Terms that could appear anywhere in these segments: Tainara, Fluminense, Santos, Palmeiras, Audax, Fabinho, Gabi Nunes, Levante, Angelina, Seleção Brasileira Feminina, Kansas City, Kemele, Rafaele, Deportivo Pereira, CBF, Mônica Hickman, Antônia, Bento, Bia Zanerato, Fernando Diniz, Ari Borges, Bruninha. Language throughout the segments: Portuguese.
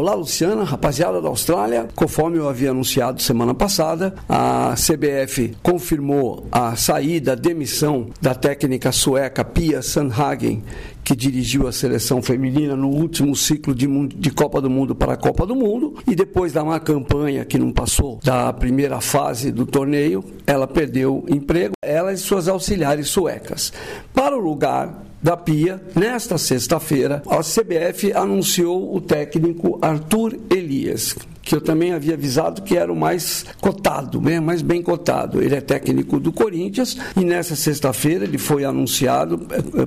Olá, Luciana, rapaziada da Austrália. Conforme eu havia anunciado semana passada, a CBF confirmou a saída, a demissão da técnica sueca Pia Sundhage, que dirigiu a seleção feminina no último ciclo de Copa do Mundo para a Copa do Mundo, e depois da má campanha que não passou da primeira fase do torneio, ela perdeu emprego, ela e suas auxiliares suecas. Para o lugar da Pia, nesta sexta-feira, a CBF anunciou o técnico Arthur Elias, que eu também havia avisado que era o mais cotado, né? Mais bem cotado. Ele é técnico do Corinthians e nessa sexta-feira ele foi anunciado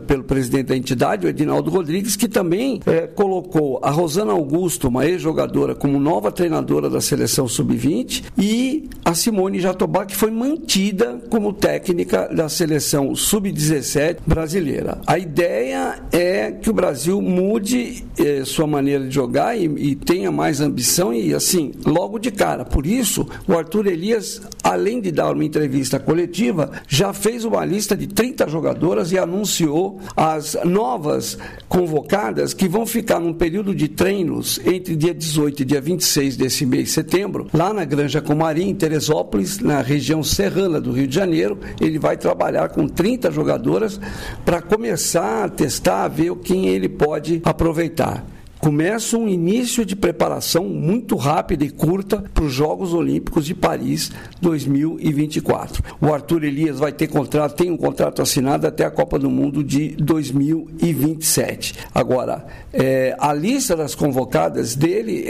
pelo presidente da entidade, o Edinaldo Rodrigues, que também colocou a Rosana Augusto, uma ex-jogadora, como nova treinadora da seleção sub-20, e a Simone Jatobá, que foi mantida como técnica da seleção sub-17 brasileira. A ideia é que o Brasil mude sua maneira de jogar e tenha mais ambição e assim logo de cara. Por isso, o Arthur Elias, além de dar uma entrevista coletiva, já fez uma lista de 30 jogadoras e anunciou as novas convocadas que vão ficar num período de treinos entre dia 18 e dia 26 desse mês de setembro, lá na Granja Comary, em Teresópolis, na região serrana do Rio de Janeiro. Ele vai trabalhar com 30 jogadoras para começar a testar, a ver quem ele pode aproveitar. Começa um início de preparação muito rápida e curta para os Jogos Olímpicos de Paris 2024. O Arthur Elias vai ter contrato, tem um contrato assinado até a Copa do Mundo de 2027. Agora, a lista das convocadas dele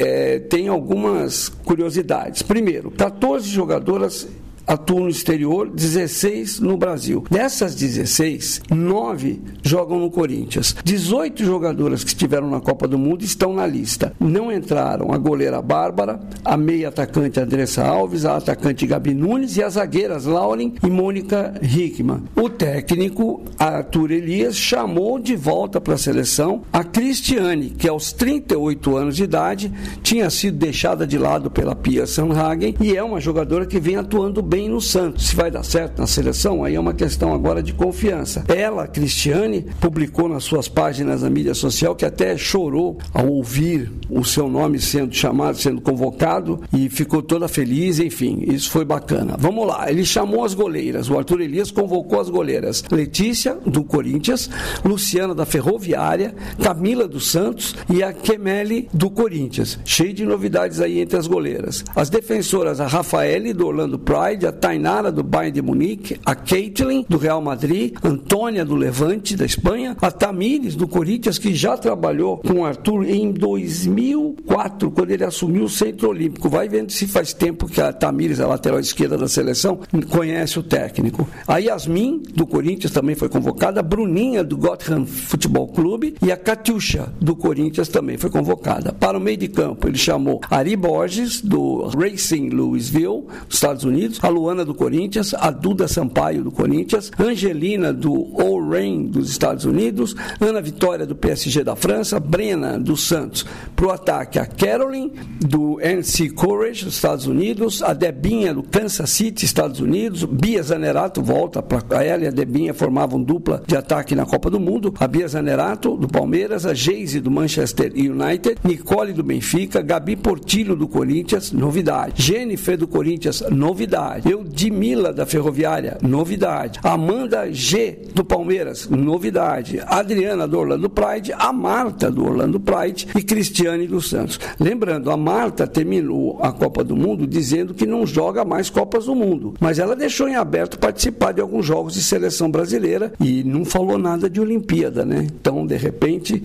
tem algumas curiosidades. Primeiro, 14 jogadoras atuam no exterior, 16 no Brasil. Dessas 16, 9 jogam no Corinthians. 18 jogadoras que estiveram na Copa do Mundo estão na lista. Não entraram a goleira Bárbara, a meia atacante Andressa Alves, a atacante Gabi Nunes e as zagueiras Lauren e Mônica Hickman. O técnico Arthur Elias chamou de volta para a seleção a Cristiane, que aos 38 anos de idade tinha sido deixada de lado pela Pia Sundhage e é uma jogadora que vem atuando bem no Santos. Se vai dar certo na seleção, aí é uma questão agora de confiança. Ela, Cristiane, publicou nas suas páginas na mídia social que até chorou ao ouvir o seu nome sendo chamado, sendo convocado, e ficou toda feliz, enfim, isso foi bacana. Vamos lá, ele chamou as goleiras, o Arthur Elias convocou as goleiras: Letícia, do Corinthians, Luciana, da Ferroviária, Camila, do Santos, e a Kemele, do Corinthians. Cheio de novidades aí entre as goleiras. As defensoras, a Rafaele, do Orlando Pride, a Tainara, do Bayern de Munique, a Caitlin, do Real Madrid, Antônia, do Levante, da Espanha, a Tamires, do Corinthians, que já trabalhou com o Arthur em 2004, quando ele assumiu o Centro Olímpico. Vai vendo se faz tempo que a Tamires, a lateral esquerda da seleção, conhece o técnico. A Yasmin, do Corinthians, também foi convocada, a Bruninha, do Gotham Futebol Clube, e a Catiuxa, do Corinthians, também foi convocada. Para o meio de campo, ele chamou Ari Borges, do Racing Louisville, Estados Unidos, a Luana, do Corinthians, a Duda Sampaio, do Corinthians, Angelina, do Orlando, dos Estados Unidos, Ana Vitória, do PSG da França, Brena, do Santos. Pro ataque, a Caroline, do NC Courage, dos Estados Unidos, a Debinha, do Kansas City, Estados Unidos, Bia Zanerato, volta para ela, e a Debinha formavam dupla de ataque na Copa do Mundo, a Bia Zanerato, do Palmeiras, a Geise, do Manchester United, Nicole, do Benfica, Gabi Portillo, do Corinthians, novidade, Jennifer, do Corinthians, novidade, Eudmila, da Ferroviária, novidade, Amanda G, do Palmeiras, novidade, Adriana, do Orlando Pride, a Marta, do Orlando Pride, e Cristiane, do Santos. Lembrando, a Marta terminou a Copa do Mundo dizendo que não joga mais Copas do Mundo, mas ela deixou em aberto participar de alguns jogos de seleção brasileira e não falou nada de Olimpíada, né? Então, de repente,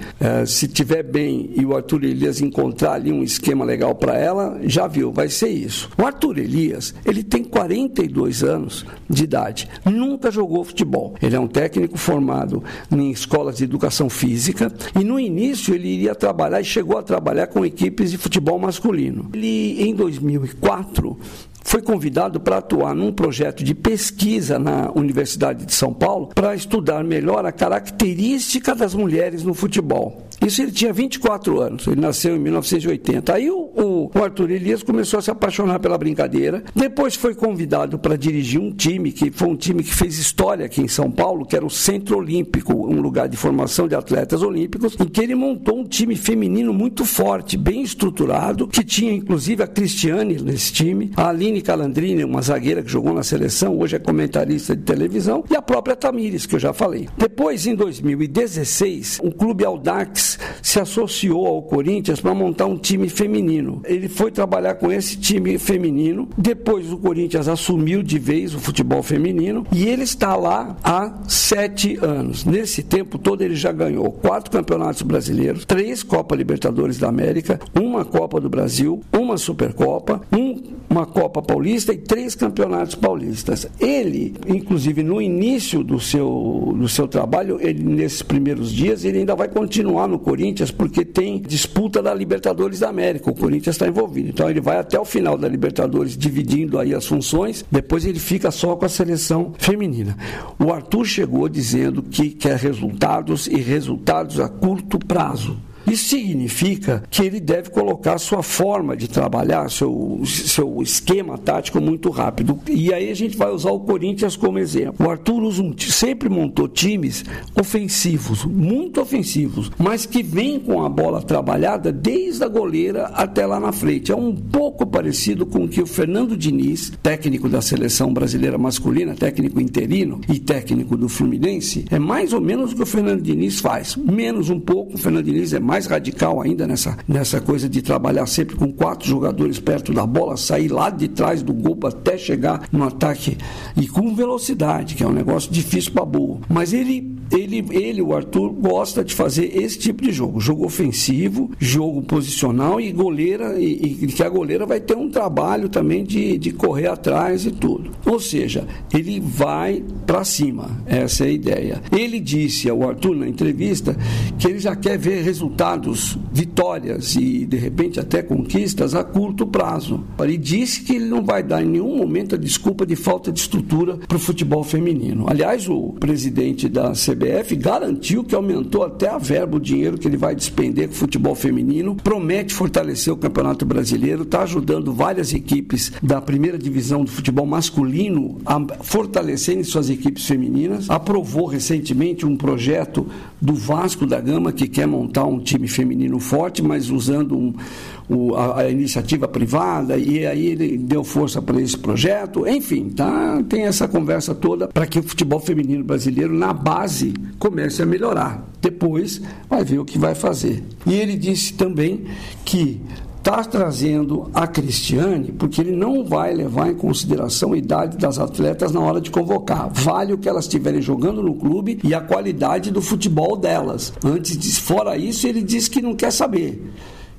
se tiver bem e o Arthur Elias encontrar ali um esquema legal para ela, já viu, vai ser isso. O Arthur Elias, ele tem 42 anos de idade, nunca jogou futebol. Ele é um técnico formado em escolas de educação física e no início ele iria trabalhar e chegou a trabalhar com equipes de futebol masculino. Ele, em 2004, foi convidado para atuar num projeto de pesquisa na Universidade de São Paulo para estudar melhor a característica das mulheres no futebol. Isso ele tinha 24 anos, ele nasceu em 1980. Aí o o Arthur Elias começou a se apaixonar pela brincadeira. Depois foi convidado para dirigir um time, que foi um time que fez história aqui em São Paulo, que era o Centro Olímpico, um lugar de formação de atletas olímpicos, em que ele montou um time feminino muito forte, bem estruturado, que tinha inclusive a Cristiane nesse time, a Aline Calandrini, uma zagueira que jogou na seleção, hoje é comentarista de televisão, e a própria Tamires, que eu já falei. Depois, em 2016, o Clube Audax se associou ao Corinthians para montar um time feminino. Ele foi trabalhar com esse time feminino, depois o Corinthians assumiu de vez o futebol feminino e ele está lá há 7 anos. Nesse tempo todo ele já ganhou 4 campeonatos brasileiros, 3 Copa Libertadores da América, 1 Copa do Brasil, 1 Supercopa, uma Copa Paulista e 3 Campeonatos Paulistas. Ele, inclusive no início do seu trabalho, ele, nesses primeiros dias, ele ainda vai continuar no Corinthians porque tem disputa da Libertadores da América, o Corinthians está envolvido. Então ele vai até o final da Libertadores dividindo aí as funções, depois ele fica só com a seleção feminina. O Arthur chegou dizendo que quer resultados e resultados a curto prazo. Isso significa que ele deve colocar sua forma de trabalhar, seu esquema tático muito rápido. E aí a gente vai usar o Corinthians como exemplo. O Arthur sempre montou times ofensivos, muito ofensivos, mas que vem com a bola trabalhada desde a goleira até lá na frente. É um pouco parecido com o que o Fernando Diniz, técnico da seleção brasileira masculina, técnico interino e técnico do Fluminense, é mais ou menos o que o Fernando Diniz faz. Menos um pouco, o Fernando Diniz é mais radical ainda nessa coisa de trabalhar sempre com 4 jogadores perto da bola, sair lá de trás do gol até chegar no ataque e com velocidade, que é um negócio difícil pra boa. Mas ele, o Arthur, gosta de fazer esse tipo de jogo ofensivo, jogo posicional e goleira, e que a goleira vai ter um trabalho também de correr atrás e tudo. Ou seja, ele vai pra cima, essa é a ideia. Ele disse ao Arthur na entrevista que ele já quer ver resultados, vitórias e de repente até conquistas a curto prazo. Ele disse que ele não vai dar em nenhum momento a desculpa de falta de estrutura para o futebol feminino. Aliás, o presidente da CBF garantiu que aumentou até a verba, o dinheiro que ele vai despender com o futebol feminino, promete fortalecer o Campeonato Brasileiro, está ajudando várias equipes da primeira divisão do futebol masculino a fortalecerem suas equipes femininas, aprovou recentemente um projeto do Vasco da Gama que quer montar um time feminino forte, mas usando a iniciativa privada, e aí ele deu força para esse projeto. Enfim, tem essa conversa toda para que o futebol feminino brasileiro na base comece a melhorar. Depois vai ver o que vai fazer. E ele disse também que está trazendo a Cristiane porque ele não vai levar em consideração a idade das atletas na hora de convocar. Vale o que elas estiverem jogando no clube e a qualidade do futebol delas. Fora isso, ele diz que não quer saber.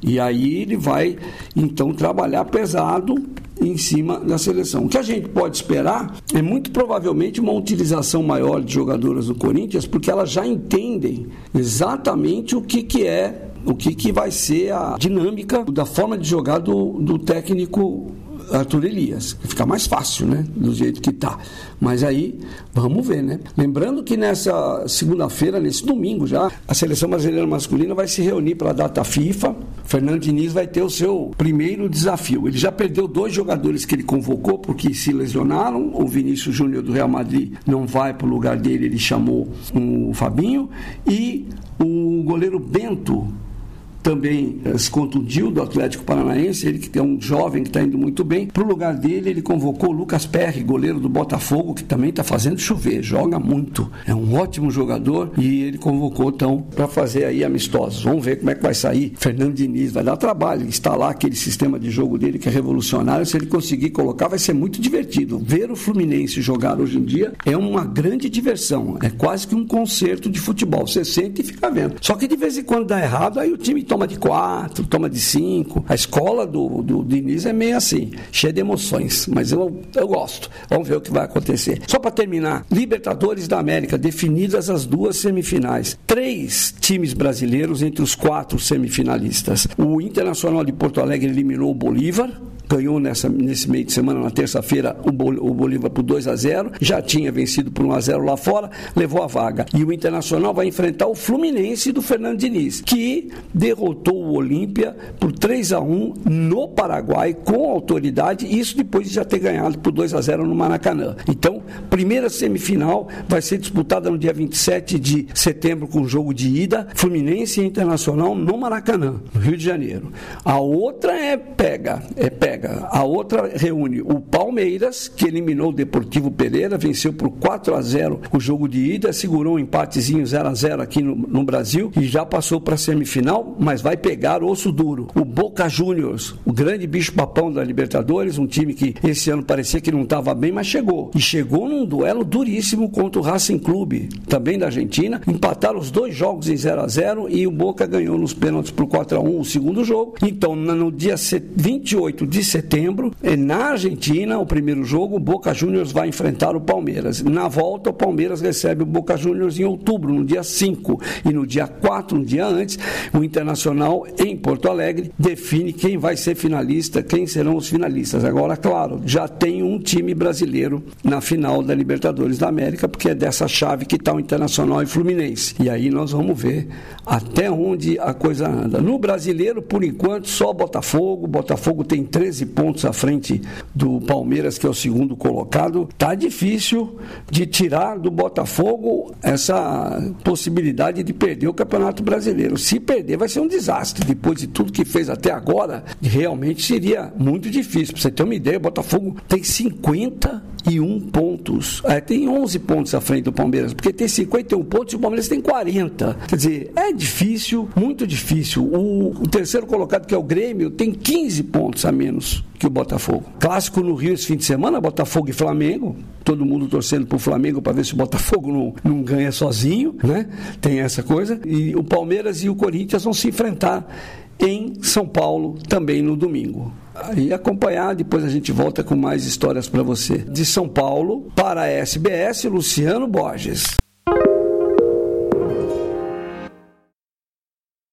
E aí ele vai, então, trabalhar pesado em cima da seleção. O que a gente pode esperar é muito provavelmente uma utilização maior de jogadoras do Corinthians, porque elas já entendem exatamente o que vai ser a dinâmica da forma de jogar do técnico Arthur Elias. Fica mais fácil, né? Do jeito que tá. Mas aí, vamos ver, né? Lembrando que nessa segunda-feira, nesse domingo já, a Seleção Brasileira Masculina vai se reunir para a data FIFA. Fernando Diniz vai ter o seu primeiro desafio. Ele já perdeu 2 jogadores que ele convocou porque se lesionaram. O Vinícius Júnior do Real Madrid não vai pro lugar dele, ele chamou o Fabinho. E o goleiro Bento também se contundiu do Atlético Paranaense, ele que é um jovem que está indo muito bem. Para o lugar dele, ele convocou o Lucas Perry, goleiro do Botafogo, que também está fazendo chover, joga muito, é um ótimo jogador, e ele convocou então para fazer aí amistosos. Vamos ver como é que vai sair. Fernando Diniz vai dar trabalho, instalar aquele sistema de jogo dele que é revolucionário. Se ele conseguir colocar, vai ser muito divertido. Ver o Fluminense jogar hoje em dia é uma grande diversão, é quase que um concerto de futebol, você sente e fica vendo. Só que de vez em quando dá errado, aí o time toma de 4, toma de 5. A escola do Diniz é meio assim, cheia de emoções, mas eu gosto. Vamos ver o que vai acontecer. Só para terminar, Libertadores da América, definidas as 2 semifinais. 3 times brasileiros entre os 4 semifinalistas. O Internacional de Porto Alegre eliminou o Bolívar, ganhou nesse meio de semana, na terça-feira, o Bolívar por 2-0, já tinha vencido por 1-0 lá fora, levou a vaga. E o Internacional vai enfrentar o Fluminense do Fernando Diniz, que derrotou o Olímpia por 3-1 no Paraguai, com autoridade, isso depois de já ter ganhado por 2-0 no Maracanã. Então, primeira semifinal vai ser disputada no dia 27 de setembro com o jogo de ida, Fluminense e Internacional no Maracanã, no Rio de Janeiro. A outra é pega. A outra reúne o Palmeiras, que eliminou o Deportivo Pereira, venceu por 4-0 o jogo de ida, segurou um empatezinho 0-0 aqui no Brasil e já passou para a semifinal, mas vai pegar osso duro. O Boca Juniors, o grande bicho-papão da Libertadores, um time que esse ano parecia que não estava bem, mas chegou. E chegou num duelo duríssimo contra o Racing Clube, também da Argentina. Empataram os dois jogos em 0-0 e o Boca ganhou nos pênaltis por 4-1 o segundo jogo. Então, no dia 28 de setembro, na Argentina, o primeiro jogo, o Boca Juniors vai enfrentar o Palmeiras. Na volta, o Palmeiras recebe o Boca Juniors em outubro, no dia 5. E no dia 4, um dia antes, o Internacional, em Porto Alegre, define quem vai ser finalista, quem serão os finalistas. Agora, claro, já tem um time brasileiro na final da Libertadores da América, porque é dessa chave que está o Internacional e Fluminense. E aí nós vamos ver até onde a coisa anda. No brasileiro, por enquanto, só Botafogo. Botafogo tem 13 pontos à frente do Palmeiras, que é o segundo colocado. Tá difícil de tirar do Botafogo essa possibilidade de perder o Campeonato Brasileiro. Se perder, vai ser um desastre. Depois de tudo que fez até agora, realmente seria muito difícil. Pra você ter uma ideia, o Botafogo tem 51 pontos. Tem 11 pontos à frente do Palmeiras, porque tem 51 pontos e o Palmeiras tem 40. Quer dizer, é difícil, muito difícil. O terceiro colocado, que é o Grêmio, tem 15 pontos a menos que o Botafogo. Clássico no Rio esse fim de semana, Botafogo e Flamengo, todo mundo torcendo pro Flamengo para ver se o Botafogo não ganha sozinho, né? Tem essa coisa. E o Palmeiras e o Corinthians vão se enfrentar em São Paulo também no domingo. E acompanhar, depois a gente volta com mais histórias para você. De São Paulo, para a SBS, Luciano Borges.